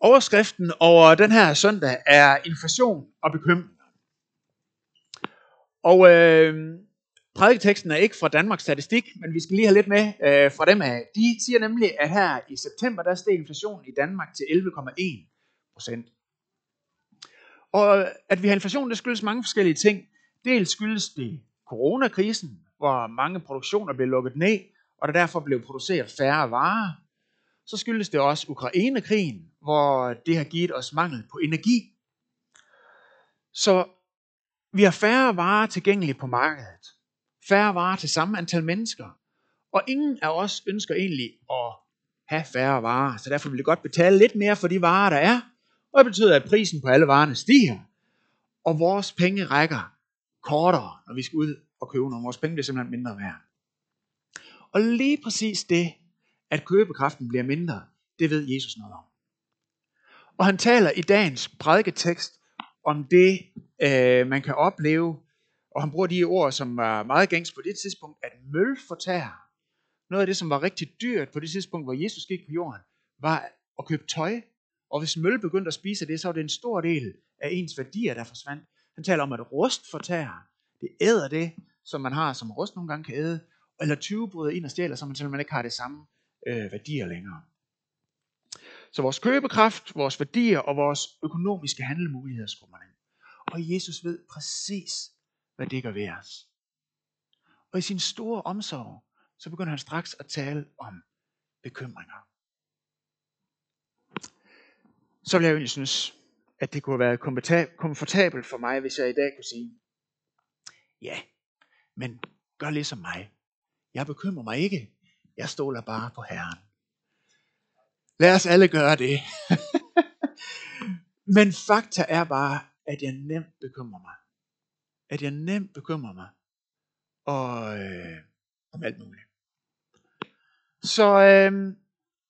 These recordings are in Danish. Overskriften over den her søndag er inflation og bekymring. Og prædiketeksten er ikke fra Danmarks Statistik, men vi skal lige have lidt med fra dem af. De siger nemlig, at her i september, der steg inflationen i Danmark til 11,1%. Og at vi har inflation, det skyldes mange forskellige ting. Dels skyldes det coronakrisen, hvor mange produktioner blev lukket ned, og der derfor blev produceret færre varer. Så skyldes det også Ukrainekrigen, hvor det har givet os mangel på energi. Så vi har færre varer tilgængelige på markedet. Færre varer til samme antal mennesker. Og ingen af os ønsker egentlig at have færre varer, så derfor vil vi godt betale lidt mere for de varer, der er. Og det betyder, at prisen på alle varerne stiger. Og vores penge rækker kortere, når vi skal ud og købe noget. Vores penge bliver simpelthen mindre værd. Og lige præcis det, at købekraften bliver mindre, det ved Jesus noget om. Og han taler i dagens prædiketekst om det, man kan opleve, og han bruger de ord, som var meget gængs på det tidspunkt, at møl fortærer. Noget af det, som var rigtig dyrt på det tidspunkt, hvor Jesus gik på jorden, var at købe tøj. Og hvis møl begyndte at spise det, så var det en stor del af ens værdier, der forsvandt. Han taler om, at rust fortærer. Det æder det, som man har, som rust nogle gange kan æde. Eller tyvebryder ind og stjæler, så man simpelthen ikke har det samme værdier længere. Så vores købekraft, vores værdier og vores økonomiske handlemuligheder skrummer ned. Og Jesus ved præcis, hvad det gør ved os. Og i sin store omsorg, så begynder han straks at tale om bekymringer. Så ville jeg egentlig synes, at det kunne være komfortabelt for mig, hvis jeg i dag kunne sige, ja, men gør ligesom mig. Jeg bekymrer mig ikke. Jeg stoler bare på Herren. Lad os alle gøre det. Men fakta er bare, at jeg nemt bekymrer mig. Og om alt muligt. Så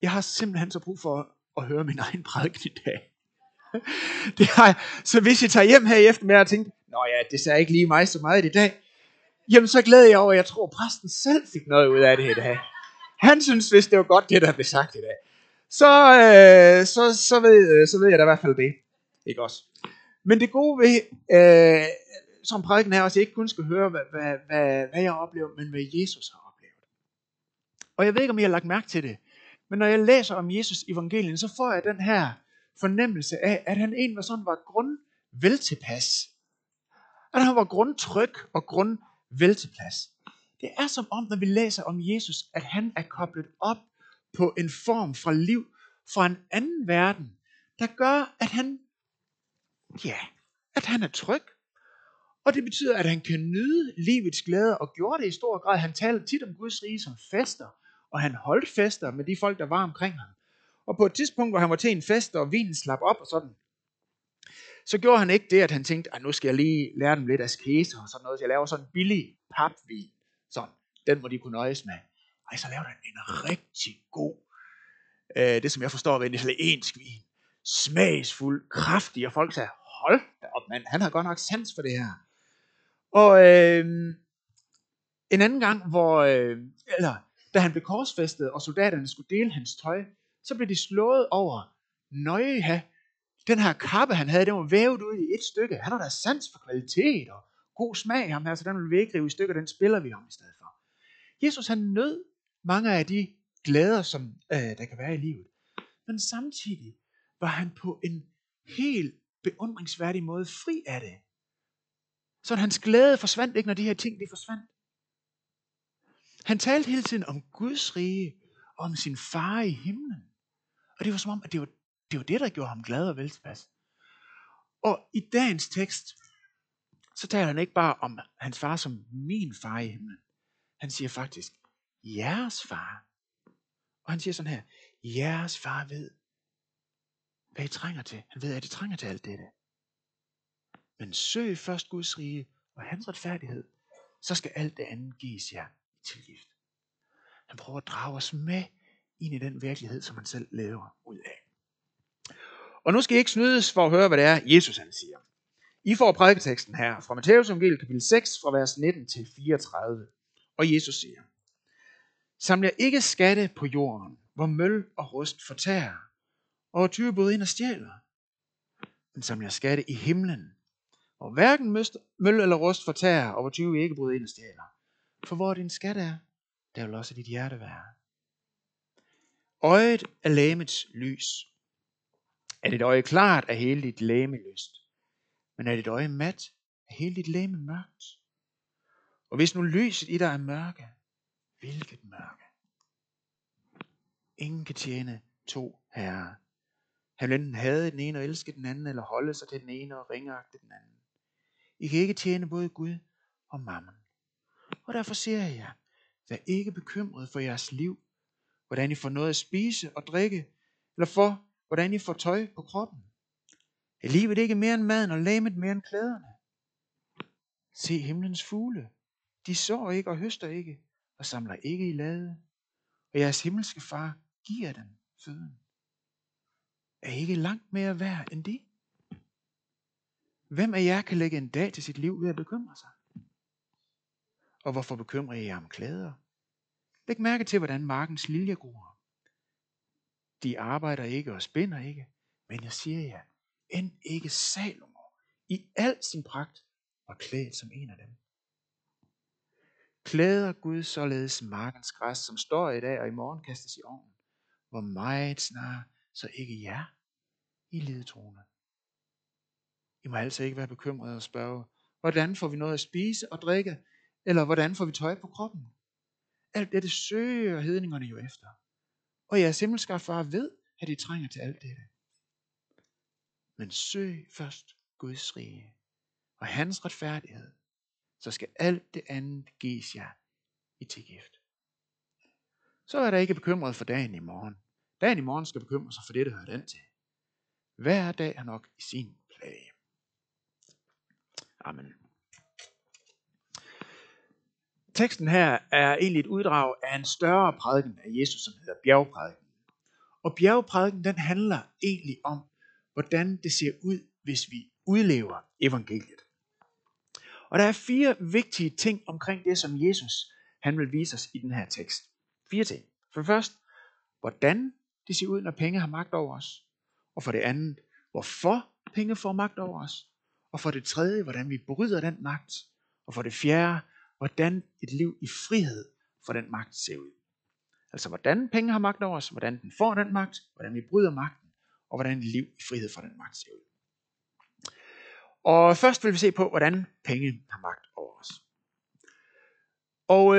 jeg har simpelthen så brug for at høre min egen prædiken i dag. Så hvis jeg tager hjem her i eftermiddag og tænker, nå ja, det sagde ikke lige mig så meget i dag, jamen så glæder jeg over, at jeg tror, at præsten selv fik noget ud af det i dag. Han synes, hvis det var godt, det der blev sagt i dag. Så ved jeg da i hvert fald det. Ikke også? Men det gode ved, som prædiken her også, jeg ikke kun skal høre, hvad jeg oplever, men hvad Jesus har oplevet. Og jeg ved ikke, om I har lagt mærke til det, men når jeg læser om Jesus evangelien, så får jeg den her fornemmelse af, at han egentlig sådan var grundveltilpas. At han var grundtryg og grundveltilpas. Det er som om, når vi læser om Jesus, at han er koblet op på en form fra liv fra en anden verden, der gør, at han er tryg. Og det betyder, at han kan nyde livets glæde, og gjorde det i stor grad. Han talte tit om Guds rige som fester, og han holdt fester med de folk, der var omkring ham. Og på et tidspunkt, hvor han var til en fest, og vinen slap op og sådan, så gjorde han ikke det, at han tænkte, nu skal jeg lige lære dem lidt askese og sådan noget, så jeg laver sådan en billig papvin. Sådan, den må de kunne nøjes med. Ej, så laver han en rigtig god, det som jeg forstår ved en italiensk vin, smagsfuld, kraftig, og folk sagde, hold da op mand, han har godt nok sans for det her. Og en anden gang, hvor, da han blev korsfæstet, og soldaterne skulle dele hans tøj, så blev de slået over, nøje, den her kappe, han havde, den var vævet ud i et stykke. Han har da sans for kvalitet og god smag, ham her, så den vil vi ikke rive i stykker, den spiller vi om i stedet for. Jesus, han nød mange af de glæder, som der kan være i livet. Men samtidig var han på en helt beundringsværdig måde fri af det. Så hans glæde forsvandt ikke, når de her ting, de forsvandt. Han talte hele tiden om Guds rige, og om sin far i himlen. Og det var som om, at det var det, der gjorde ham glad og veltilpas. Og i dagens tekst, så taler han ikke bare om hans far som min far i himlen. Han siger faktisk, jeres far. Og han siger sådan her, jeres far ved, hvad I trænger til. Han ved, at I trænger til alt dette. Men søg først Guds rige og hans retfærdighed, så skal alt det andet gives jer tilgift. Han prøver at drage os med ind i den virkelighed, som han selv lever ud af. Og nu skal I ikke snydes for at høre, hvad det er, Jesus han siger. I får prædiketeksten her fra Matteus evangeliet kapitel 6, fra vers 19 til 34. Og Jesus siger, samler ikke skatte på jorden, hvor møl og rust fortærer, og tyvebød ind og stjæler. Men som jeg skatte i himlen, og hverken møl eller rust fortærer, og hvor tyve ikke bryder ind og stjæler. For hvor din skat er, der vil også dit hjerte være. Øjet er lægemets lys. Er dit øje klart, er hele dit lægeme lyst. Men er dit øje mat, er hele dit lægeme mørkt. Og hvis nu lyset i dig er mørke, hvilket mørke? Ingen kan tjene to herrer. Han vil enten hade den ene og elske den anden, eller holde sig til den ene og ringeagte den anden. I kan ikke tjene både Gud og mammon. Og derfor siger jeg jer, vær ikke bekymret for jeres liv, hvordan I får noget at spise og drikke, eller for, hvordan I får tøj på kroppen. Er livet ikke mere end maden, og lægemet mere end klæderne? Se himlens fugle. De sår ikke og høster ikke, og samler ikke i lade. Og jeres himmelske far giver dem føden. Er ikke langt mere værd end det? Hvem af jer kan lægge en dag til sit liv ved at bekymre sig? Og hvorfor bekymrer I jer om klæder? Læg mærke til, hvordan markens liljer gror. De arbejder ikke og spinder ikke, men jeg siger jer, end ikke Salomo i al sin pragt var klædt som en af dem. Klæder Gud således markens græs, som står i dag og i morgen kastes i ovnen, hvor meget snarere så ikke jer i lidetroende. I må altså ikke være bekymrede og spørge, hvordan får vi noget at spise og drikke, eller hvordan får vi tøj på kroppen? Alt dette søger hedningerne jo efter. Og jeres himmelske far ved, at de trænger til alt dette. Men søg først Guds rige og hans retfærdighed, så skal alt det andet gives jer i tilgift. Så er der ikke bekymret for dagen i morgen. Dagen i morgen skal bekymre sig for det, der hører den til. Hver dag er nok i sin plage. Amen. Teksten her er egentlig et uddrag af en større prædiken af Jesus, som hedder bjergprædiken. Og bjergprædiken, den handler egentlig om, hvordan det ser ud, hvis vi udlever evangeliet. Og der er fire vigtige ting omkring det, som Jesus han vil vise os i den her tekst. Fire ting. For det første, hvordan det ser ud, når penge har magt over os. Og for det andet, hvorfor penge får magt over os. Og for det tredje, hvordan vi bryder den magt. Og for det fjerde, hvordan et liv i frihed for den magt ser ud. Altså hvordan penge har magt over os, hvordan den får den magt, hvordan vi bryder magten, og hvordan et liv i frihed for den magt ser ud. Og først vil vi se på, hvordan penge har magt over os. Og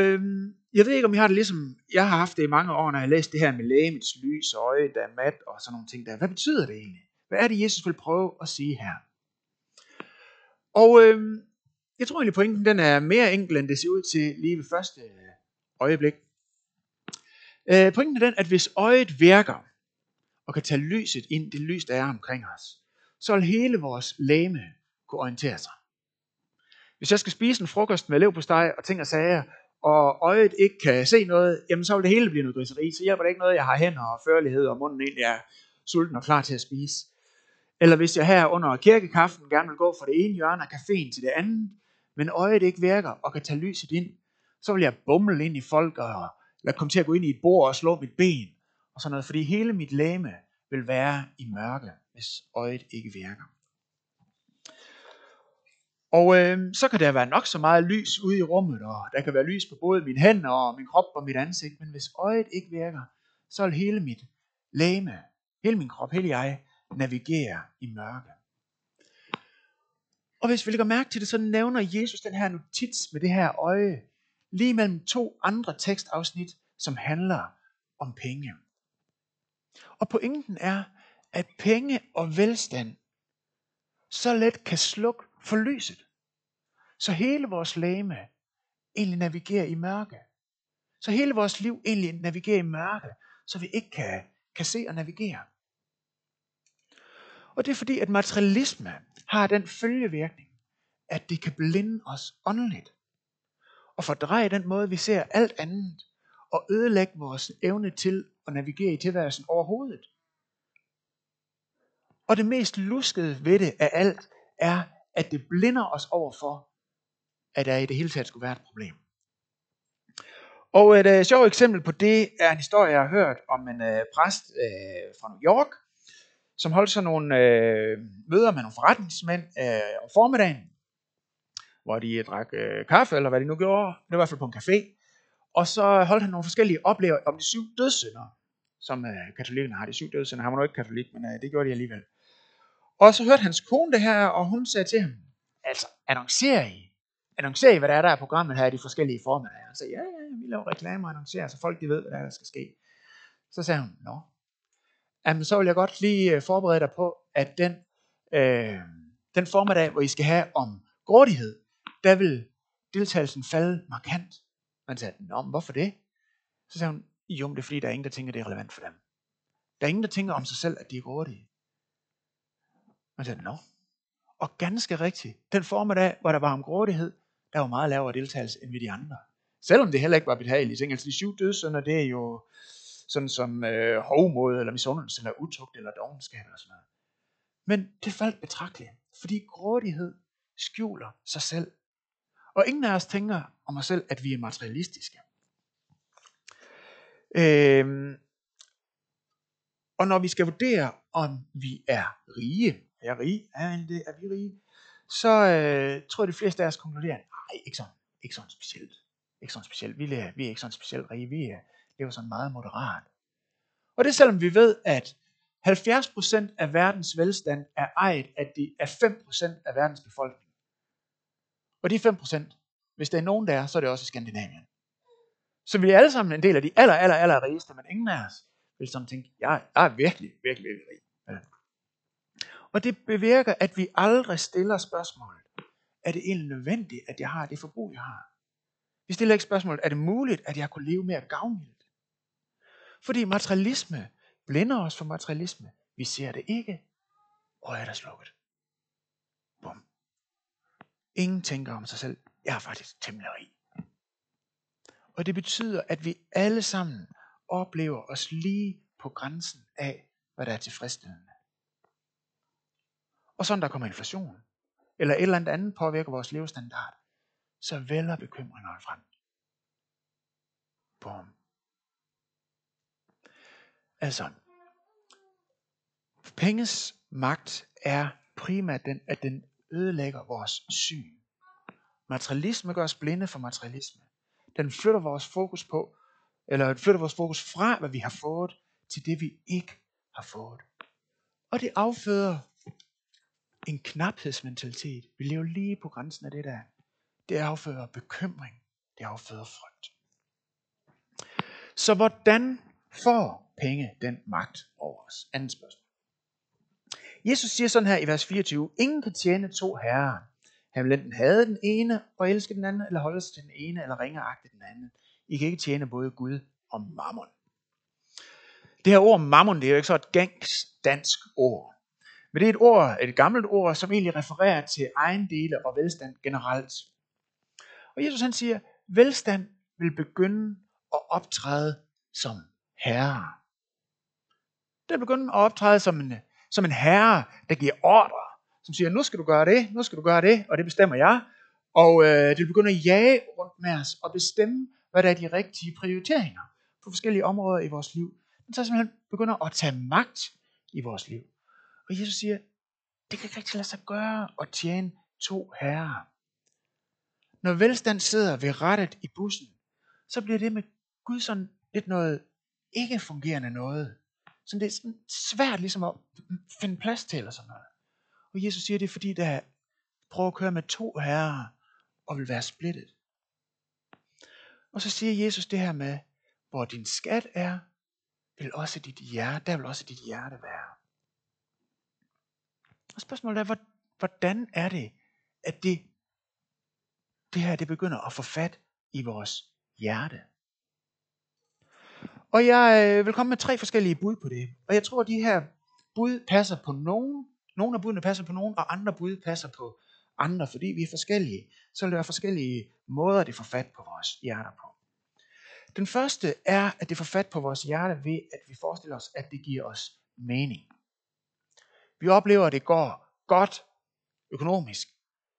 jeg ved ikke, om I har det ligesom jeg har haft det i mange år, når jeg læste det her med legemets lys, øje, der er mat og sådan nogle ting der. Hvad betyder det egentlig? Hvad er det, Jesus vil prøve at sige her? Og jeg tror egentlig, pointen den er mere enkel, end det ser ud til lige ved første øjeblik. Pointen er den, at hvis øjet virker og kan tage lyset ind, det lys, der er omkring os, så vil hele vores legeme kunne orientere sig. Hvis jeg skal spise en frokost med leverpostej og ting og sager, og øjet ikke kan se noget, jamen så vil det hele blive noget griseri. Så hjælper det ikke noget, jeg har hænder og førlighed, og munden egentlig er sulten og klar til at spise. Eller hvis jeg her under kirkekaffen gerne vil gå fra det ene hjørne af caféen til det andet, men øjet ikke virker og kan tage lyset ind, så vil jeg bumle ind i folk og komme til at gå ind i et bord og slå mit ben og sådan noget, fordi hele mit legeme vil være i mørke, hvis øjet ikke virker. Og så kan der være nok så meget lys ude i rummet, og der kan være lys på både mine hænder og min krop og mit ansigt, men hvis øjet ikke virker, så vil hele mit legeme, hele min krop, hele jeg, navigere i mørke. Og hvis vi lægger mærke til det, så nævner Jesus den her notits med det her øje, lige mellem to andre tekstafsnit, som handler om penge. Og pointen er, at penge og velstand så let kan slukke for lyset. Så hele vores legeme egentlig navigerer i mørke. Så hele vores liv egentlig navigerer i mørke, så vi ikke kan se og navigere. Og det er fordi, at materialisme har den følgevirkning, at det kan blinde os åndeligt og fordreje den måde, vi ser alt andet og ødelægge vores evne til at navigere i tilværelsen overhovedet. Og det mest luskede ved det af alt er, at det blinder os overfor, at der i det hele taget skulle være et problem. Og et sjovt eksempel på det er en historie, jeg har hørt om en præst fra New York, som holdt sådan nogle møder med nogle forretningsmænd om formiddagen, hvor de drak kaffe, eller hvad de nu gjorde. Det var i hvert fald på en café. Og så holdt han nogle forskellige oplevelser om de 7 dødssynder, som katolikkerne har. De 7 dødssynder, han var nu ikke katolik, men det gjorde de alligevel. Og så hørte hans kone det her, og hun sagde til ham, altså, annoncerer I, hvad der er i programmet her i de forskellige former. Han sagde, ja, vi laver reklamer og annoncerer, så folk de ved, hvad der skal ske. Så sagde hun, nå, jamen, så vil jeg godt lige forberede dig på, at den formiddag, hvor I skal have om grådighed, der vil deltagelsen falde markant. Man sagde, nå, men hvorfor det? Så sagde hun, jo, men det er fordi, der er ingen, der tænker, det er relevant for dem. Der er ingen, der tænker om sig selv, at de er grådige. Man sagde, nå. Og ganske rigtigt, den formiddag, hvor der var om grådighed, der var meget lavere deltagelse end ved de andre. Selvom det heller ikke var behageligt. Altså de 7 dødssynder, det er jo sådan som hovmod, eller misundelse, eller utugt, eller dovenskab, eller sådan noget. Men det faldt betragteligt, fordi grådighed skjuler sig selv. Og ingen af os tænker om os selv, at vi er materialistiske. Og når vi skal vurdere, om vi er rige, er vi rige, så tror jeg, de fleste af os konkluderer, nej, ikke sådan specielt. Vi er ikke sådan specielt rige, vi lever sådan meget moderat. Og det selvom vi ved, at 70% af verdens velstand er ejet af 5% af verdens befolkning. Og de 5%, hvis der er nogen der er, så er det også i Skandinavien. Så vi er alle sammen en del af de aller rigeste, men ingen af os vil sådan tænke, jeg er virkelig rig. Ja. Og det bevirker, at vi aldrig stiller spørgsmålet, er det egentlig nødvendigt, at jeg har det forbrug, jeg har? Vi stiller ikke spørgsmålet, er det muligt, at jeg kunne leve mere gavnligt? Fordi materialisme blænder os for materialisme. Vi ser det ikke, og er der slukket. Bum. Ingen tænker om sig selv. Jeg er faktisk temmelig rig. Og det betyder, at vi alle sammen oplever os lige på grænsen af, hvad der er tilfredsstillende. Og sådan der kommer inflation, eller et eller andet påvirker vores levestandard, så vælger bekymringerne frem. Bum. Altså, penges magt er primært den, at den ødelægger vores syn. Materialisme gør os blinde for materialisme. Den flytter vores fokus på, eller flytter vores fokus fra, hvad vi har fået, til det vi ikke har fået. Og det afføder en knaphedsmentalitet. Vi lever lige på grænsen af det der. Det afføder bekymring. Det afføder frygt. Så hvordan får penge den magt over os? Andet spørgsmål. Jesus siger sådan her i vers 24. Ingen kan tjene 2 herrer. Han vil enten hade den ene og elske den anden, eller holde sig til den ene, eller ringeagte den anden. I kan ikke tjene både Gud og mammon. Det her ord mammon, det er jo ikke så et gængs dansk ord. Men det er et gammelt ord, som egentlig refererer til ejendele og velstand generelt. Og Jesus han siger, velstand vil begynde at optræde som herre. Den begynder at optræde som en herre, der giver ordre, som siger, nu skal du gøre det, og det bestemmer jeg. Og det begynder at jage rundt med os og bestemme, hvad der er de rigtige prioriteringer på forskellige områder i vores liv. Den så simpelthen begynder at tage magt i vores liv. Og Jesus siger, det kan ikke rigtig lade sig gøre at tjene 2 herrer. Når velstand sidder ved rattet i bussen, så bliver det med Gud sådan lidt noget ikke fungerende noget, som det er sådan svært ligesom at finde plads til eller sådan noget. Og Jesus siger, det er fordi, der prøver at køre med 2 herrer og vil være splittet. Og så siger Jesus det her med, hvor din skat er, der vil også dit hjerte være. Og spørgsmålet er, hvordan er det, at det her begynder at få fat i vores hjerte? Og jeg vil komme med 3 forskellige bud på det. Og jeg tror, at de her bud passer på nogen. Nogle af budene passer på nogen, og andre bud passer på andre, fordi vi er forskellige. Så vil der være forskellige måder, det får fat på vores hjerter på. Den første er, at det får fat på vores hjerte ved, at vi forestiller os, at det giver os mening. Vi oplever, at det går godt økonomisk,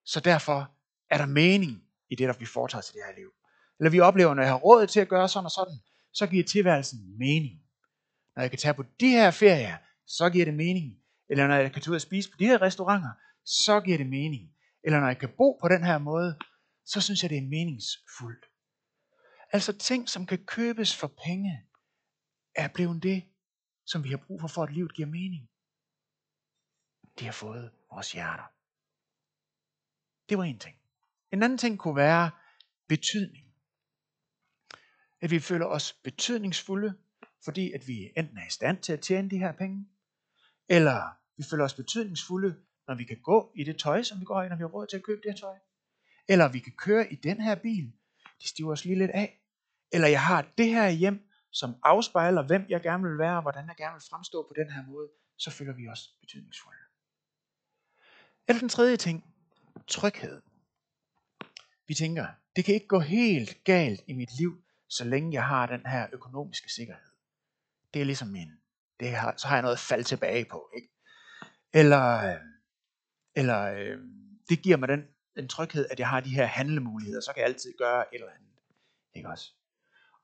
så derfor er der mening i det, der vi foretager til det her liv. Eller vi oplever, når jeg har råd til at gøre sådan og sådan, så giver tilværelsen mening. Når jeg kan tage på de her ferier, så giver det mening. eller når jeg kan tage ud og spise på de her restauranter, så giver det mening. Eller når jeg kan bo på den her måde, så synes jeg, det er meningsfuldt. Altså ting, som kan købes for penge, er blevet det, som vi har brug for at livet giver mening. De har fået vores hjerter. Det var en ting. En anden ting kunne være betydning. At vi føler os betydningsfulde, fordi at vi enten er i stand til at tjene de her penge, eller vi føler os betydningsfulde, når vi kan gå i det tøj, som vi går i, når vi har råd til at købe det her tøj. Eller vi kan køre i den her bil, de stiver os lige lidt af. Eller jeg har det her hjem, som afspejler, hvem jeg gerne vil være, og hvordan jeg gerne vil fremstå på den her måde, så føler vi os betydningsfulde. Eller den tredje ting, tryghed. Vi tænker, det kan ikke gå helt galt i mit liv, så længe jeg har den her økonomiske sikkerhed. Det er ligesom så har jeg noget at falde tilbage på, ikke? Eller det giver mig den tryghed, at jeg har de her handlemuligheder, så kan jeg altid gøre et eller andet. Ikke også?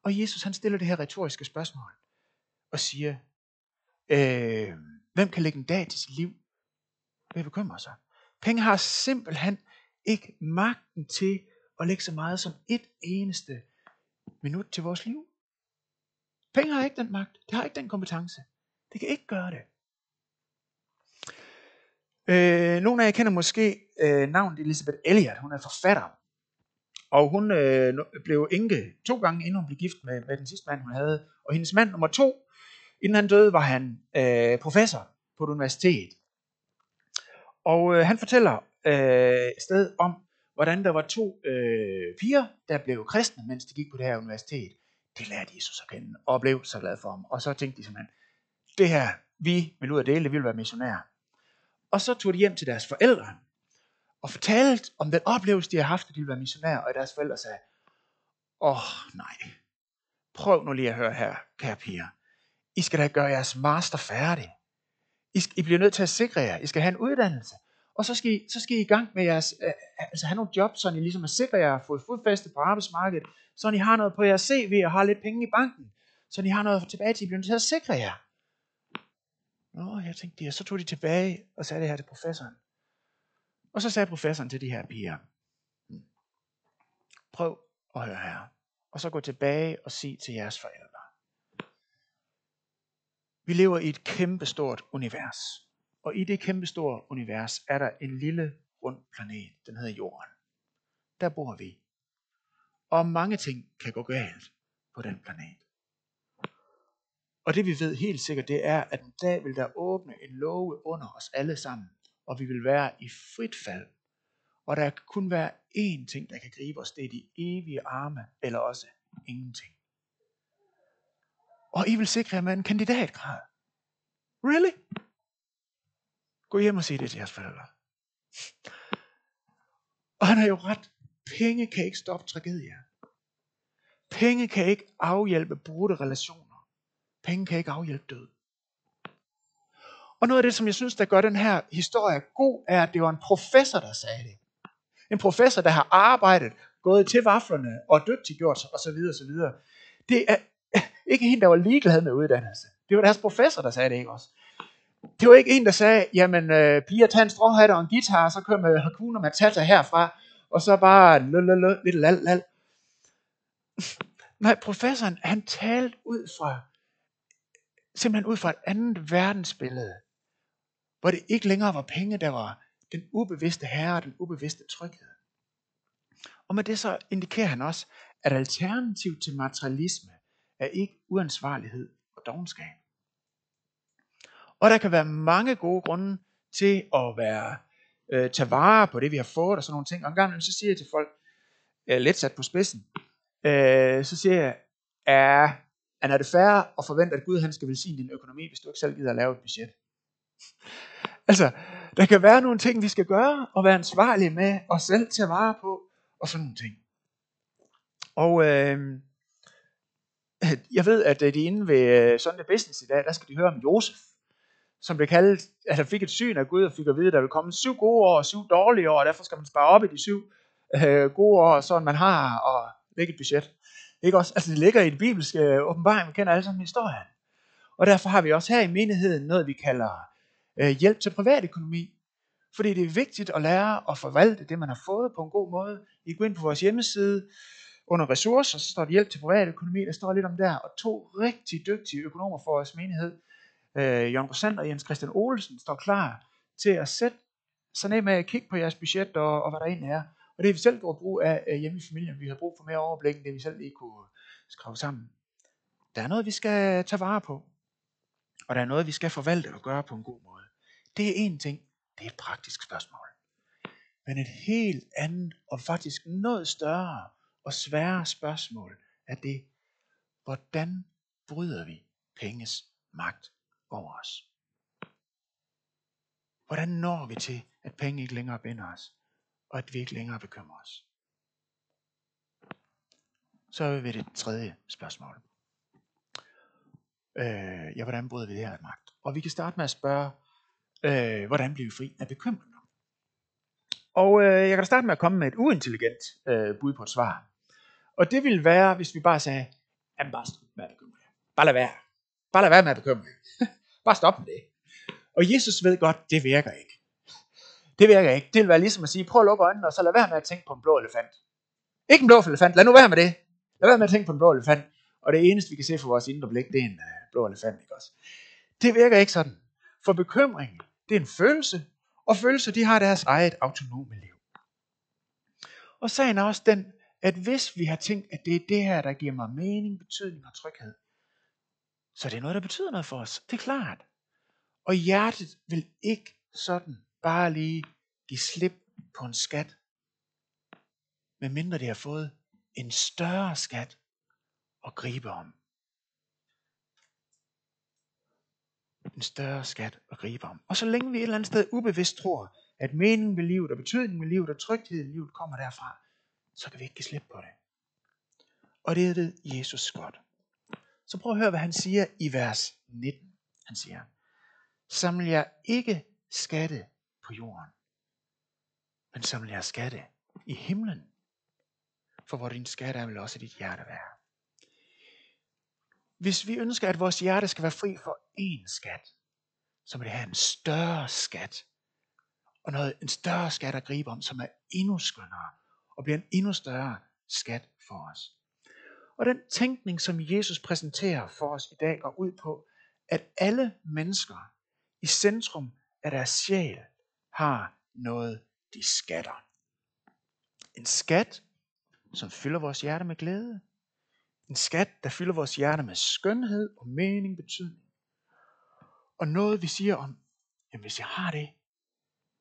Og Jesus han stiller det her retoriske spørgsmål og siger, hvem kan lægge en dag til sit liv ved at bekymre sig? Penge har simpelthen ikke magten til at lægge så meget som et eneste minut til vores liv. Penge har ikke den magt, det har ikke den kompetence. Det kan ikke gøre det. Nogle af jer kender måske navnet Elizabeth Elliot, hun er forfatter. Og hun blev enke 2 gange, inden hun blev gift med den sidste mand, hun havde. Og hendes mand nummer 2, inden han døde, var han professor på et universitet. Og han fortæller et sted om, hvordan der var 2 piger, der blev kristne, mens de gik på det her universitet. Det lærte Jesus at kende, og blev så glad for ham. Og så tænkte de simpelthen, det her, vi vil ud og dele, det vil være missionærer. Og så tog de hjem til deres forældre, og fortalte om den oplevelse, de har haft, at de ville være missionærer, og deres forældre sagde, nej, prøv nu lige at høre her, kære piger. I skal da gøre jeres master færdig. I bliver nødt til at sikre jer. I skal have en uddannelse. Og så skal I i gang med jeres, have nogle job, så I ligesom at sikre jer at få fodfæste på arbejdsmarkedet, så I har noget på jeres CV og har lidt penge i banken, så I har noget tilbage til, I bliver nødt til at sikre jer. Jeg tænkte, så tog de tilbage og sagde det her til professoren. Og så sagde professoren til de her piger, prøv at høre her, og så gå tilbage og sig til jeres forældre. Vi lever i et kæmpestort univers, og i det kæmpestore univers er der en lille rund planet, den hedder Jorden. Der bor vi, og mange ting kan gå galt på den planet. Og det vi ved helt sikkert, det er, at en dag vil der åbne en låge under os alle sammen, og vi vil være i frit fald. Og der kan kun være én ting, der kan gribe os, det er de evige arme, eller også ingenting. Og I vil sikre jer med en kandidatgrad. Really? Gå hjem og sig det til jeres forældre. Og han har jo ret. Penge kan ikke stoppe tragedier. Penge kan ikke afhjælpe brudte relationer. Penge kan ikke afhjælpe død. Og noget af det, som jeg synes, der gør den her historie god, er, at det var en professor, der sagde det. En professor, der har arbejdet, gået til vaflerne og dygtiggjort sig osv. Det er ikke en, der var ligeglad med uddannelse. Det var deres professor, der sagde det, ikke også? Det var ikke en, der sagde, jamen piger, tag en stråhatte og en guitar, så kører med Hakuna Matata herfra, og så bare lidt lal. Nej, professoren, han talte ud fra et andet verdensbillede, hvor det ikke længere var penge, der var den ubevidste herre og den ubevidste tryghed. Og med det så indikerer han også, at alternativ til materialisme er ikke uansvarlighed og dovenskab. Og der kan være mange gode grunde til at tage vare på det, vi har fået og sådan nogle ting. Og en gang så siger jeg til folk, lidt sat på spidsen, så siger jeg, er det fair at forvente, at Gud han skal velsigne din økonomi, hvis du ikke selv gider at lave et budget? Altså, der kan være nogle ting, vi skal gøre, og være ansvarlige med os selv til at vare på, og sådan nogle ting. Og jeg ved, at de inde ved Sunday Business i dag, der skal de høre om Josef, som blev kaldt, altså fik et syn af Gud, og fik at vide, at der ville komme 7 gode år og 7 dårlige år, og derfor skal man spare op i de 7 gode år, sådan man har, og lægge et budget. Ikke også? Altså det ligger i den bibelske åbenbaring, vi kender alle sammen historien. Og derfor har vi også her i menigheden noget, vi kalder hjælp til privatøkonomi. Fordi det er vigtigt at lære at forvalte det, man har fået på en god måde. I går ind på vores hjemmeside under ressourcer, så står der hjælp til privatøkonomi, der står lidt om der. Og to rigtig dygtige økonomer for vores menighed, Jørgen Rosand og Jens Christian Olsen, står klar til at sætte sig ned med at kigge på jeres budget og hvad der egentlig er. Og det har vi selv gjort brug af hjemme i familien. Vi har brug for mere overblik, end det vi selv ikke kunne skrive sammen. Der er noget, vi skal tage vare på. Og der er noget, vi skal forvalte og gøre på en god måde. Det er en ting. Det er et praktisk spørgsmål. Men et helt andet og faktisk noget større og sværere spørgsmål er det, hvordan bryder vi penges magt over os? Hvordan når vi til, at penge ikke længere binder os, og at vi ikke længere bekymrer os? Så er vi ved det tredje spørgsmål. Hvordan bryder vi det her magt? Og vi kan starte med at spørge, hvordan bliver vi fri af bekymringer? Og jeg kan da starte med at komme med et uintelligent bud på et svar. Og det ville være, hvis vi bare sagde, bare stop med at bekymre. Bare lad være. Bare lad være med at bekymre. Bare stop med det. Og Jesus ved godt, det virker ikke. Det virker ikke. Det vil være ligesom at sige, prøv at lukke øjnene, og så lad være med at tænke på en blå elefant. Ikke en blå elefant, lad nu være med det. Lad være med at tænke på en blå elefant. Og det eneste, vi kan se for vores indre blik, det er en blå elefant, ikke også? Det virker ikke sådan. For bekymringen, det er en følelse, og følelser, de har deres eget autonome liv. Og sagen er også den, at hvis vi har tænkt, at det er det her, der giver mig mening, betydning og tryghed, så det er noget, der betyder noget for os. Det er klart. Og hjertet vil ikke sådan bare lige give slip på en skat, medmindre det har fået en større skat at gribe om. En større skat at gribe om. Og så længe vi et eller andet sted ubevidst tror, at meningen med livet og betydningen med livet og trygheden i livet kommer derfra, så kan vi ikke give slip på det. Og det ved Jesus godt. Så prøv at høre, hvad han siger i vers 19. Han siger, saml jer ikke skatte på jorden, men saml jer skatte i himlen, for hvor din skat er, vil også dit hjerte være. Hvis vi ønsker, at vores hjerte skal være fri for én skat, så må det have en større skat. Og en større skat at gribe om, som er endnu skønnere, og bliver en endnu større skat for os. Og den tænkning, som Jesus præsenterer for os i dag, går ud på, at alle mennesker i centrum af deres sjæl har noget, de skatter. En skat, som fylder vores hjerte med glæde. En skat, der fylder vores hjerte med skønhed og mening, betydning. Og noget, vi siger om, jamen hvis jeg har det,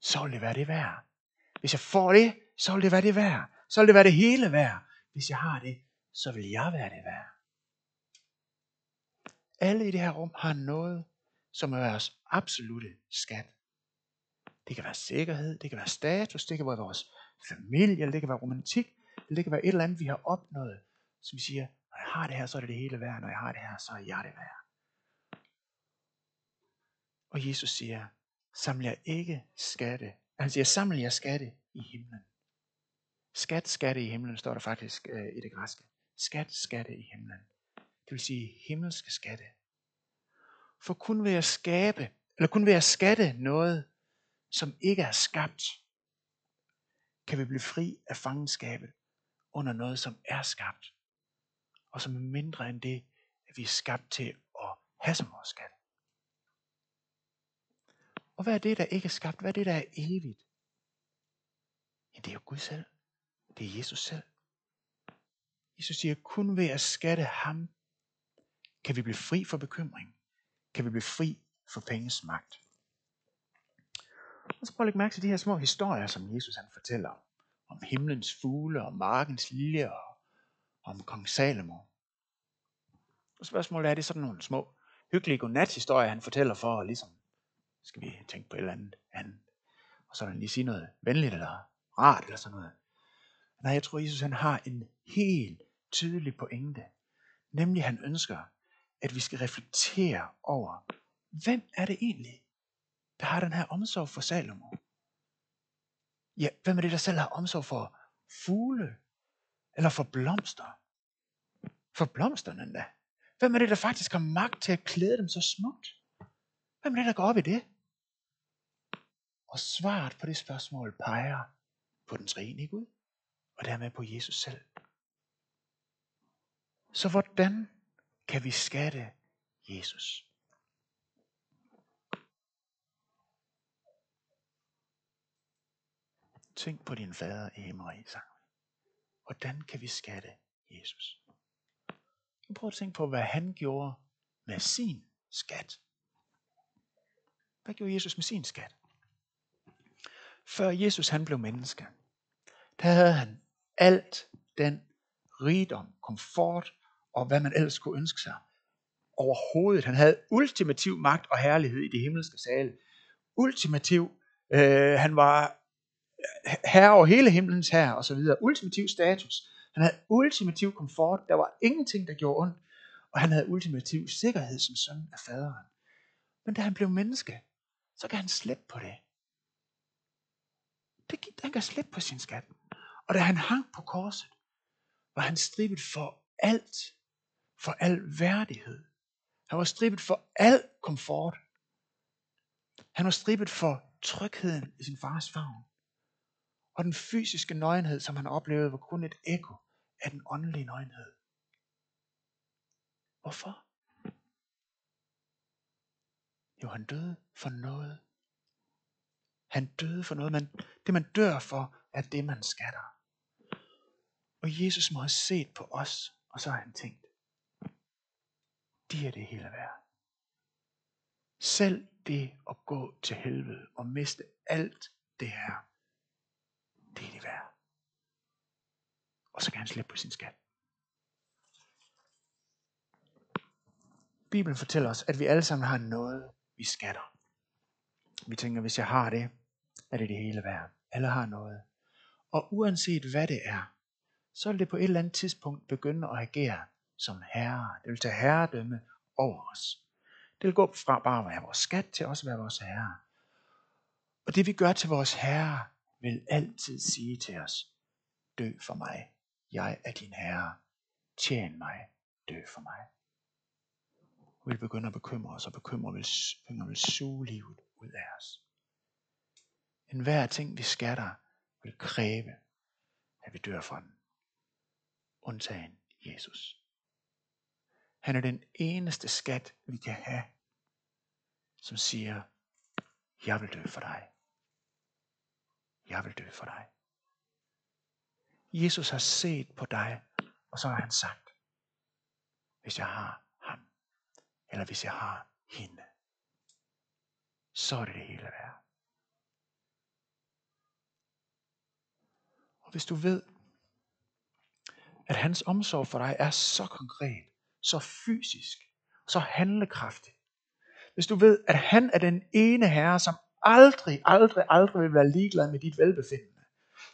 så vil det være det værd. Hvis jeg får det, så vil det være det værd. Så vil det være det hele værd. Hvis jeg har det, så vil jeg være det værd. Alle i det her rum har noget, som er vores absolute skat. Det kan være sikkerhed, det kan være status, det kan være vores familie, eller det kan være romantik, eller det kan være et eller andet, vi har opnået, som vi siger, når jeg har det her, så er det det hele værd. Når jeg har det her, så er jeg det værd. Og Jesus siger, saml jer ikke skatte. Han siger, saml jer skatte i himlen. Skat, skatte i himlen, står der faktisk i det græske. Skat, skatte i himlen. Det vil sige, himmelske skatte. For kun ved at skatte noget, som ikke er skabt, kan vi blive fri af fangenskabet under noget, som er skabt. Og som er mindre end det, at vi er skabt til at have som vores skat. Og hvad er det, der ikke er skabt? Hvad er det, der er evigt? Ja, det er jo Gud selv. Det er Jesus selv. Jesus siger, kun ved at skatte ham, kan vi blive fri for bekymring. Kan vi blive fri for penges magt. Og så prøv at lægge mærke til de her små historier, som Jesus han fortæller om himlens fugle og markens liljer og om kong Salomo. Og spørgsmålet er, det sådan nogle små, hyggelige godnatshistorier, han fortæller for, og ligesom, skal vi tænke på et eller andet, og sådan lige sige noget venligt, eller rart, eller sådan noget. Nej, jeg tror, Jesus han har en helt tydelig pointe. Nemlig, han ønsker, at vi skal reflektere over, hvem er det egentlig, der har den her omsorg for Salomo? Ja, hvem er det, der selv har omsorg for fugle? Eller for blomster. For blomsterne endda. Hvem er det, der faktisk har magt til at klæde dem så smukt? Hvem er det, der går op i det? Og svaret på det spørgsmål peger på den treenige Gud, og dermed på Jesus selv. Så hvordan kan vi skatte Jesus? Tænk på din fader i himmelen, sang vi. Hvordan kan vi skatte Jesus? Prøv at tænke på, hvad han gjorde med sin skat. Hvad gjorde Jesus med sin skat? Før Jesus han blev menneske, der havde han alt den rigdom, komfort og hvad man ellers kunne ønske sig overhovedet. Han havde ultimativ magt og herlighed i det himmelske sale. Ultimativ, han var herre over hele himlens herre og så videre. Ultimativ status. Han havde ultimativ komfort. Der var ingenting, der gjorde ondt. Og han havde ultimativ sikkerhed som søn af faderen. Men da han blev menneske, så kan han slippe på det. Han kan slippe på sin skat. Og da han hang på korset, var han strippet for alt. For al værdighed. Han var strippet for al komfort. Han var strippet for trygheden i sin fars favn. Og den fysiske nøgenhed, som han oplevede, var kun et ekko af den åndelige nøgenhed. Hvorfor? Jo, han døde for noget. Han døde for noget. Det man dør for, er det man skatter. Og Jesus må have set på os, og så har han tænkt, de er det hele værd. Selv det at gå til helvede og miste alt det her, det er det værd. Og så kan han slippe på sin skat. Bibelen fortæller os, at vi alle sammen har noget, vi skatter. Vi tænker, hvis jeg har det, er det det hele værd. Alle har noget. Og uanset hvad det er, så vil det på et eller andet tidspunkt begynde at agere som herre. Det vil tage herredømme over os. Det vil gå fra bare at være vores skat til også at være vores herre. Og det vi gør til vores herre, vil altid sige til os, dø for mig, jeg er din herre, tjen mig, dø for mig. Vi vil begynde at bekymre os, og bekymre vil suge livet ud af os. En hver ting vi skatter, vil kræve, at vi dør for den. Undtagen Jesus. Han er den eneste skat, vi kan have, som siger, jeg vil dø for dig. Jeg vil dø for dig. Jesus har set på dig, og så har han sagt, hvis jeg har ham, eller hvis jeg har hende, så er det det hele værd. Og hvis du ved, at hans omsorg for dig er så konkret, så fysisk, så handlekraftig. Hvis du ved, at han er den ene herre, som aldrig vil være ligeglad med dit velbefindende.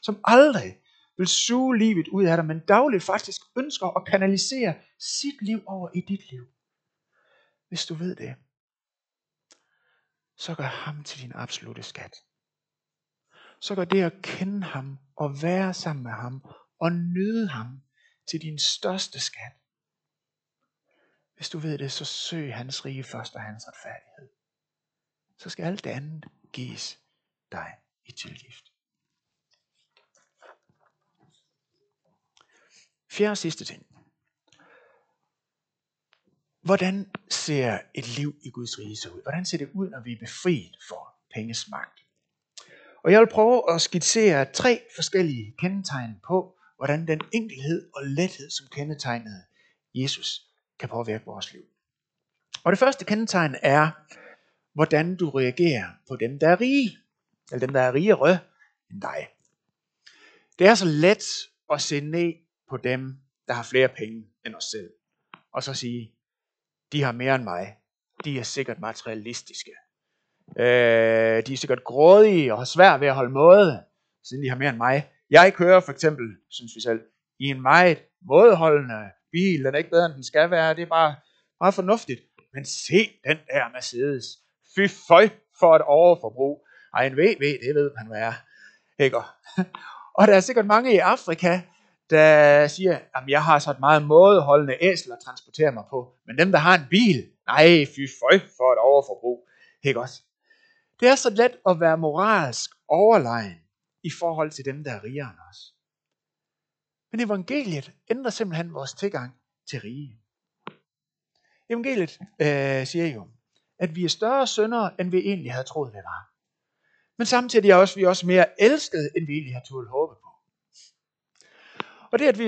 Som aldrig vil suge livet ud af dig, men dagligt faktisk ønsker at kanalisere sit liv over i dit liv. Hvis du ved det, så gør ham til din absolute skat. Så gør det at kende ham og være sammen med ham og nyde ham til din største skat. Hvis du ved det, så søg hans rige først og hans retfærdighed. Så skal alt det andet gives dig i tilgift. Fjerde og sidste ting. Hvordan ser et liv i Guds rige så ud? Hvordan ser det ud, når vi er befriet for penges magt? Og jeg vil prøve at skitsere tre forskellige kendetegn på, hvordan den enkelhed og lethed, som kendetegnede Jesus, kan påvirke vores liv. Og det første kendetegn er, hvordan du reagerer på dem, der er rige, eller dem, der er rigere end dig. Det er så let at se ned på dem, der har flere penge end os selv, og så sige, de har mere end mig, de er sikkert materialistiske, de er sikkert grådige og har svært ved at holde måde, siden de har mere end mig. Jeg kører for eksempel, synes vi selv, i en meget mådeholdende bil, den er ikke bedre, end den skal være, det er bare meget fornuftigt, men se den der Mercedes, fy føj for et overforbrug. Ej, en VW, det ved man, hvad er. Ikke? Og der er sikkert mange i Afrika, der siger, at jeg har så et meget mådeholdende æsel at transportere mig på. Men dem, der har en bil, nej, fy føj for et overforbrug. Ikke også? Det er så let at være moralsk overlegen i forhold til dem, der er rigere end os. Men evangeliet ændrer simpelthen vores tilgang til rige. Evangeliet siger jo, at vi er større syndere, end vi egentlig havde troet, det var. Men samtidig er vi også mere elskede, end vi egentlig havde turde håbe på. Og det, at vi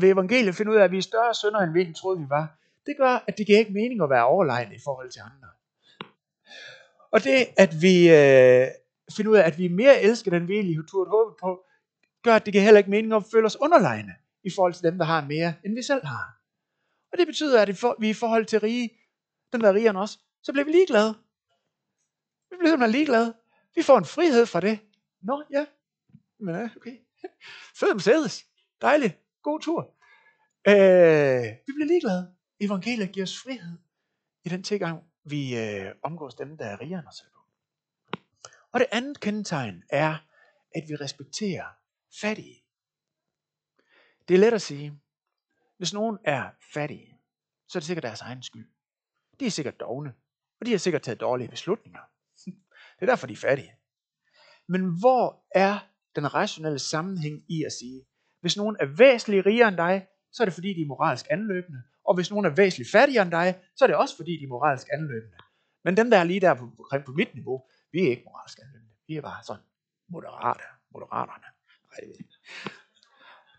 ved evangeliet finder ud af, at vi er større syndere, end vi egentlig troede, vi var, det gør, at det giver ikke mening at være overlegen i forhold til andre. Og det, at vi finder ud af, at vi er mere elskede, end vi egentlig havde turde håbe på, gør, at det giver heller ikke mening at føle os underlegne i forhold til dem, der har mere, end vi selv har. Og det betyder, at vi i forhold til rige, dem der er rigere end os, så bliver vi ligeglade. Vi bliver simpelthen ligeglade. Vi får en frihed fra det. Nå, ja. Men ja, okay. Fed Mercedes. Dejligt. God tur. Vi bliver ligeglade. Evangeliet giver os frihed i den tilgang, vi omgås dem, der er rigere end os. Og det andet kendetegn er, at vi respekterer fattige. Det er let at sige. Hvis nogen er fattige, så er det sikkert deres egen skyld. De er sikkert dovne, og de har sikkert taget dårlige beslutninger. Det er derfor, de er fattige. Men hvor er den rationelle sammenhæng i at sige, hvis nogen er væsentligt rigere end dig, så er det fordi, de er moralsk anløbende. Og hvis nogen er væsentligt fattigere end dig, så er det også fordi, de er moralsk anløbende. Men dem, der er lige der på mit niveau, vi er ikke moralsk anløbende. Vi er bare sådan moderaterne.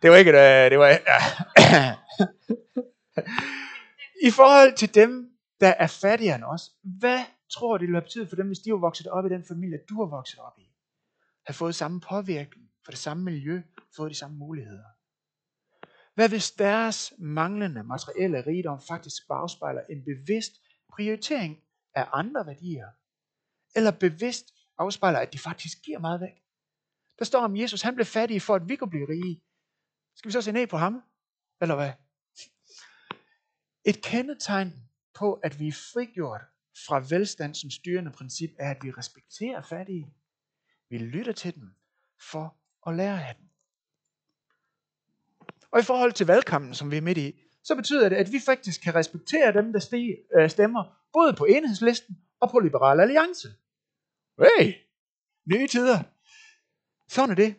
Det var ikke det. Det var, I forhold til dem, der er fattigere end os, hvad tror det ville have betydet for dem, hvis de var vokset op i den familie, du har vokset op i? Har fået samme påvirkning fra det samme miljø, fået de samme muligheder? Hvad hvis deres manglende materielle rigdom faktisk bagspejler en bevidst prioritering af andre værdier? Eller bevidst afspejler, at de faktisk giver meget væk? Der står om Jesus, han blev fattig for, at vi kunne blive rige. Skal vi så se ned på ham? Eller hvad? Et kendetegn på, at vi er frigjort fra velstandsens styrende princip, er, at vi respekterer fattige. Vi lytter til dem for at lære af dem. Og i forhold til valgkampen, som vi er midt i, så betyder det, at vi faktisk kan respektere dem, der stemmer, både på Enhedslisten og på Liberal Alliance. Hey! Nye tider! Sådan er det.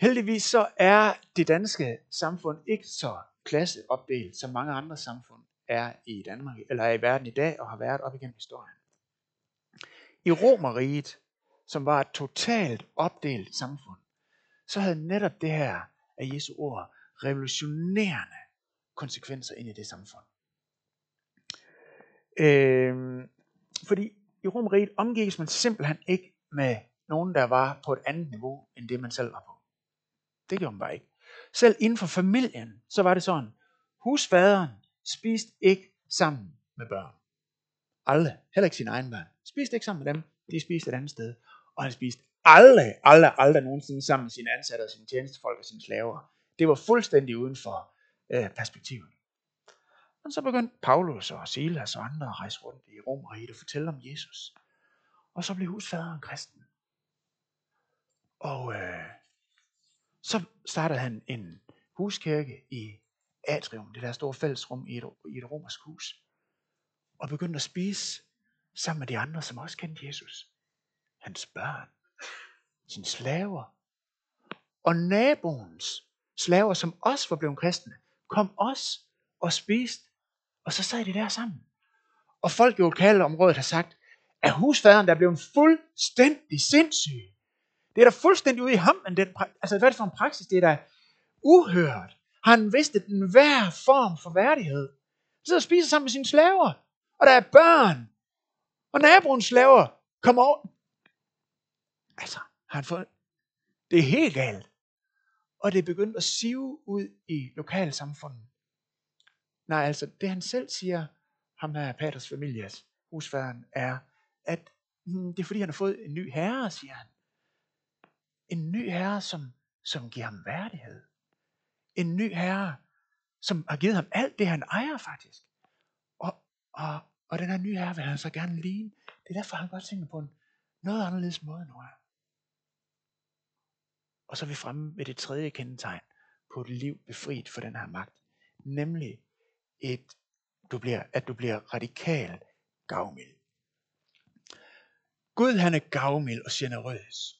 Heldigvis så er det danske samfund ikke så klasseopdelt, som mange andre samfund er i Danmark, eller er i verden i dag, og har været op igennem historien. I Romerriget, som var et totalt opdelt samfund, så havde netop det her af Jesu ord revolutionerende konsekvenser ind i det samfund. Fordi i Romerriget omgives man simpelthen ikke med nogen, der var på et andet niveau, end det man selv var på. Det gjorde man bare ikke. Selv inden for familien, så var det sådan, husfaderen spiste ikke sammen med børn. Alle. Heller ikke sine egne børn. Spiste ikke sammen med dem. De spiste et andet sted. Og han spiste aldrig nogensinde sammen med sine ansatte og sine tjenestefolk og sine slaver. Det var fuldstændig uden for perspektivet. Men så begyndte Paulus og Silas og andre at rejse rundt i Romerriget og fortælle om Jesus. Og så blev husfaderen kristen. Og så startede han en huskirke i atrium, det der store fællesrum i et romersk hus, og begyndte at spise sammen med de andre, som også kendte Jesus. Hans børn, sine slaver, og naboens slaver, som også var blevet kristne, kom også og spiste, og så sad de der sammen. Og folk i lokalområdet har sagt, at husfaderen der blev en fuldstændig sindssyg. Det er da fuldstændig ude i ham, men hvad er det for en praksis? Det er da uhørt. Han vidste den hver form for værdighed. Han sidder og spiser sammen med sine slaver, og der er børn, og naboens slaver kommer over. Altså, han får... Det er helt galt. Og det er begyndt at sive ud i lokalsamfundet. Nej, altså, det han selv siger, ham her Paters Familias, husfaderen, er, at det er fordi, han har fået en ny herre, siger han. En ny herre, som giver ham værdighed. En ny herre, som har givet ham alt det, han ejer faktisk. Og den her nye herre vil han så gerne ligne. Det er derfor, han godt tænker på en noget anderledes måde nu. Og så er vi fremme ved det tredje kendetegn på et liv befriet for den her magt. Nemlig, at du bliver radikalt gavmild. Gud han er gavmild og generøs.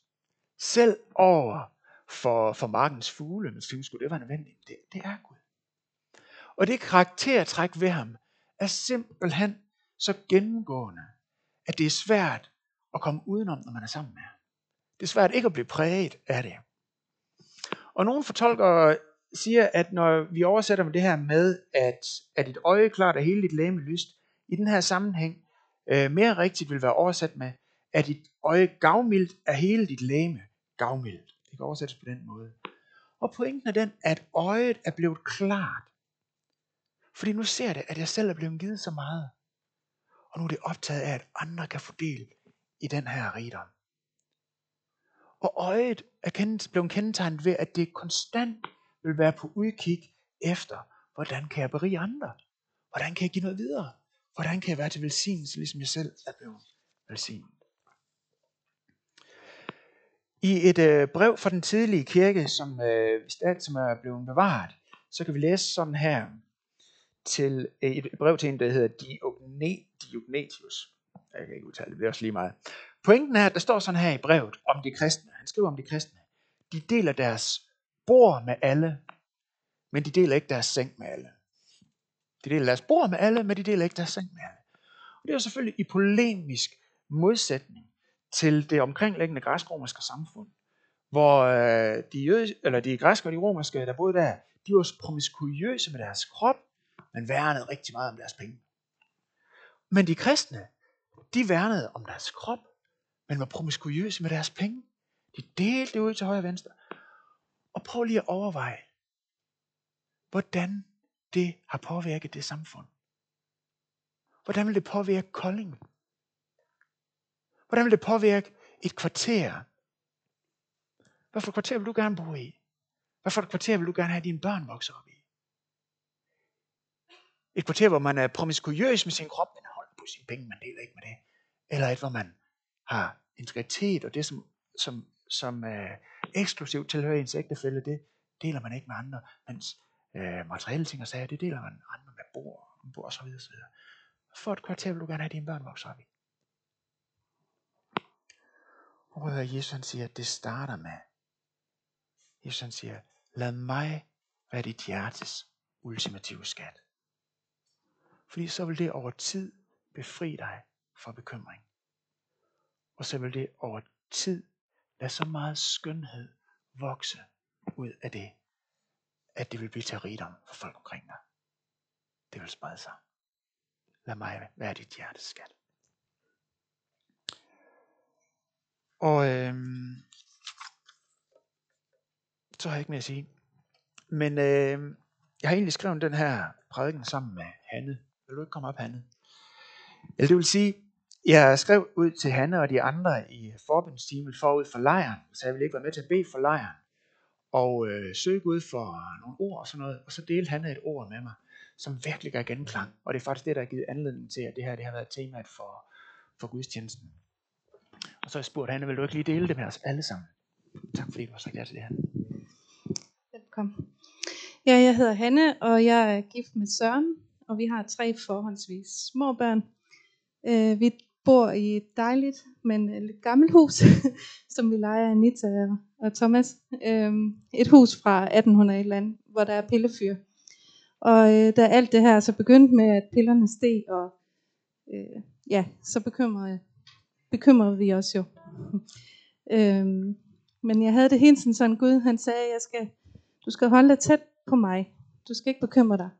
Selv over for markens fugle med tilskud, det var nødvendigt. Det er Gud. Og det karaktertræk ved ham er simpelthen så gennemgående, at det er svært at komme udenom, når man er sammen med ham. Det er svært ikke at blive præget af det. Og nogle fortolkere siger, at når vi oversætter med det her med, at et øje klart er hele dit legeme lyst, i den her sammenhæng mere rigtigt vil være oversat med, at dit øje gavmildt er hele dit legeme gavmildt. Det kan oversættes på den måde. Og pointen er den, at øjet er blevet klart. Fordi nu ser det, at jeg selv er blevet givet så meget. Og nu er det optaget af, at andre kan få del i den her rigdom. Og øjet er blevet kendetegnet ved, at det konstant vil være på udkig efter, hvordan kan jeg berige andre? Hvordan kan jeg give noget videre? Hvordan kan jeg være til velsignelse, ligesom jeg selv er blevet velsignet? I et brev fra den tidlige kirke, som er blevet bevaret, så kan vi læse sådan her, til et brev til en, der hedder Diognetius. Jeg kan ikke udtale det, det er også lige meget. Pointen er, at der står sådan her i brevet om de kristne. Han skriver om de kristne. De deler deres bord med alle, men de deler ikke deres seng med alle. De deler deres bord med alle, men de deler ikke deres seng med alle. Og det er jo selvfølgelig i polemisk modsætning til det omkringliggende græsk-romerske samfund, hvor de græske og de romerske, der boede der, de var promiskuøse med deres krop, men værnede rigtig meget om deres penge. Men de kristne, de værnede om deres krop, men var promiskuøse med deres penge. De delte det ud til højre og venstre. Og prøv lige at overveje, hvordan det har påvirket det samfund. Hvordan vil det påvirke Kolding? Hvordan vil det påvirke et kvarter? Hvad for et kvarter vil du gerne bo i? Hvad for et kvarter vil du gerne have dine børn vokse op i? Et kvarter, hvor man er promiskuøs med sin krop, men holder på sine penge, man deler ikke med det. Eller et, hvor man har integritet, og det, som eksklusivt tilhører ens ægtefælle, det deler man ikke med andre. Mens materielle ting og sager, det deler man andre med bord og så videre, så videre. For et kvarter vil du gerne have dine børn vokser op i. Og Jesus han siger, at det starter med. Jesus han siger, lad mig være dit hjertes ultimative skat. Fordi så vil det over tid befri dig fra bekymring. Og så vil det over tid lade så meget skønhed vokse ud af det, at det vil blive til rigdom for folk omkring dig. Det vil sprede sig. Lad mig være dit hjertes skat. Og så har jeg ikke mere at sige. Men jeg har egentlig skrevet den her prædiken sammen med Hanne. Vil du ikke komme op, Hanne? Eller det vil sige, jeg skrev ud til Hanne og de andre i forbindstimen forud for lejren, så jeg ville ikke være med til at bede for lejren, og søge Gud for nogle ord og sådan noget, og så delte Hanne et ord med mig, som virkelig gør genklang, og det er faktisk det, der har givet anledning til, at det her det har været temaet for gudstjenesten. Og så har jeg spurgt Hanne, vil du ikke lige dele det med os alle sammen? Tak fordi du har sagt ja til det, Hanne. Velkommen. Ja, jeg hedder Hanne, og jeg er gift med Søren, og vi har 3 forholdsvis små børn. Vi bor i et dejligt, men lidt gammelt hus, som vi lejer Anita og Thomas. Et hus fra 1800 et eller andet, hvor der er pillefyr. Og da alt det her så begyndte med, at pillerne steg, og så bekymrede vi os jo. Men jeg havde det hele tiden sådan, Gud han sagde, du skal holde dig tæt på mig. Du skal ikke bekymre dig.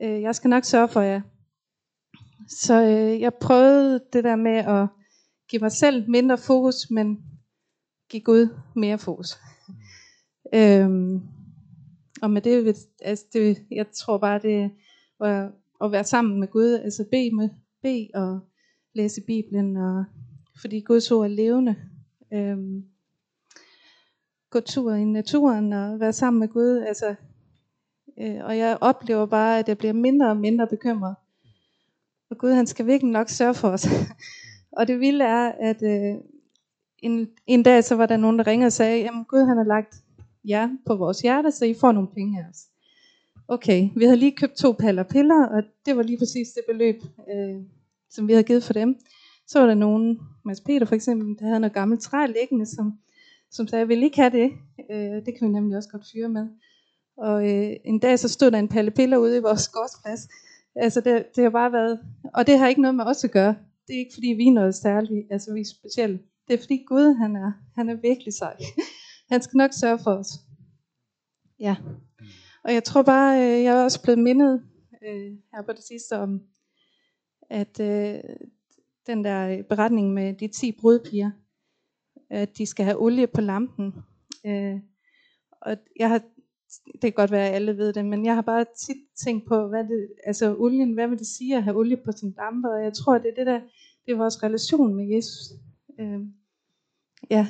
Jeg skal nok sørge for jer. Så jeg prøvede det der med at give mig selv mindre fokus, men give Gud mere fokus. Og med det, jeg tror bare, det var at være sammen med Gud, altså bede og læse Bibelen, og fordi Guds ord er levende. Gå tur i naturen og være sammen med Gud, altså. Og jeg oplever bare, at jeg bliver mindre og mindre bekymret. Og Gud, han skal virkelig nok sørge for os. Og det vilde er, at en dag, så var der nogen, der ringede og sagde, jamen Gud, han har lagt jer på vores hjerte, så I får nogle penge af os. Okay, vi havde lige købt 2 paller piller, og det var lige præcis det beløb, som vi havde givet for dem. Så var der nogen, Mads Peter for eksempel, der havde noget gammelt træ liggende, som sagde, jeg vil ikke have det. Det kan vi nemlig også godt fyre med. Og en dag så stod der en pallepiller ude i vores skorstplads. Altså det har bare været, og det har ikke noget med os at gøre. Det er ikke fordi vi er noget særligt, altså vi er specielle. Det er fordi Gud, han er virkelig sej. Han skal nok sørge for os. Ja. Og jeg tror bare, jeg er også blevet mindet her på det sidste om, at den der beretning med de 10 brudpiger, at de skal have olie på lampen. Og det kan godt være, at alle ved det, men jeg har bare tit tænkt på, olien, hvad vil det sige at have olie på sin lampe? Og jeg tror, det er vores relation med Jesus. Ja.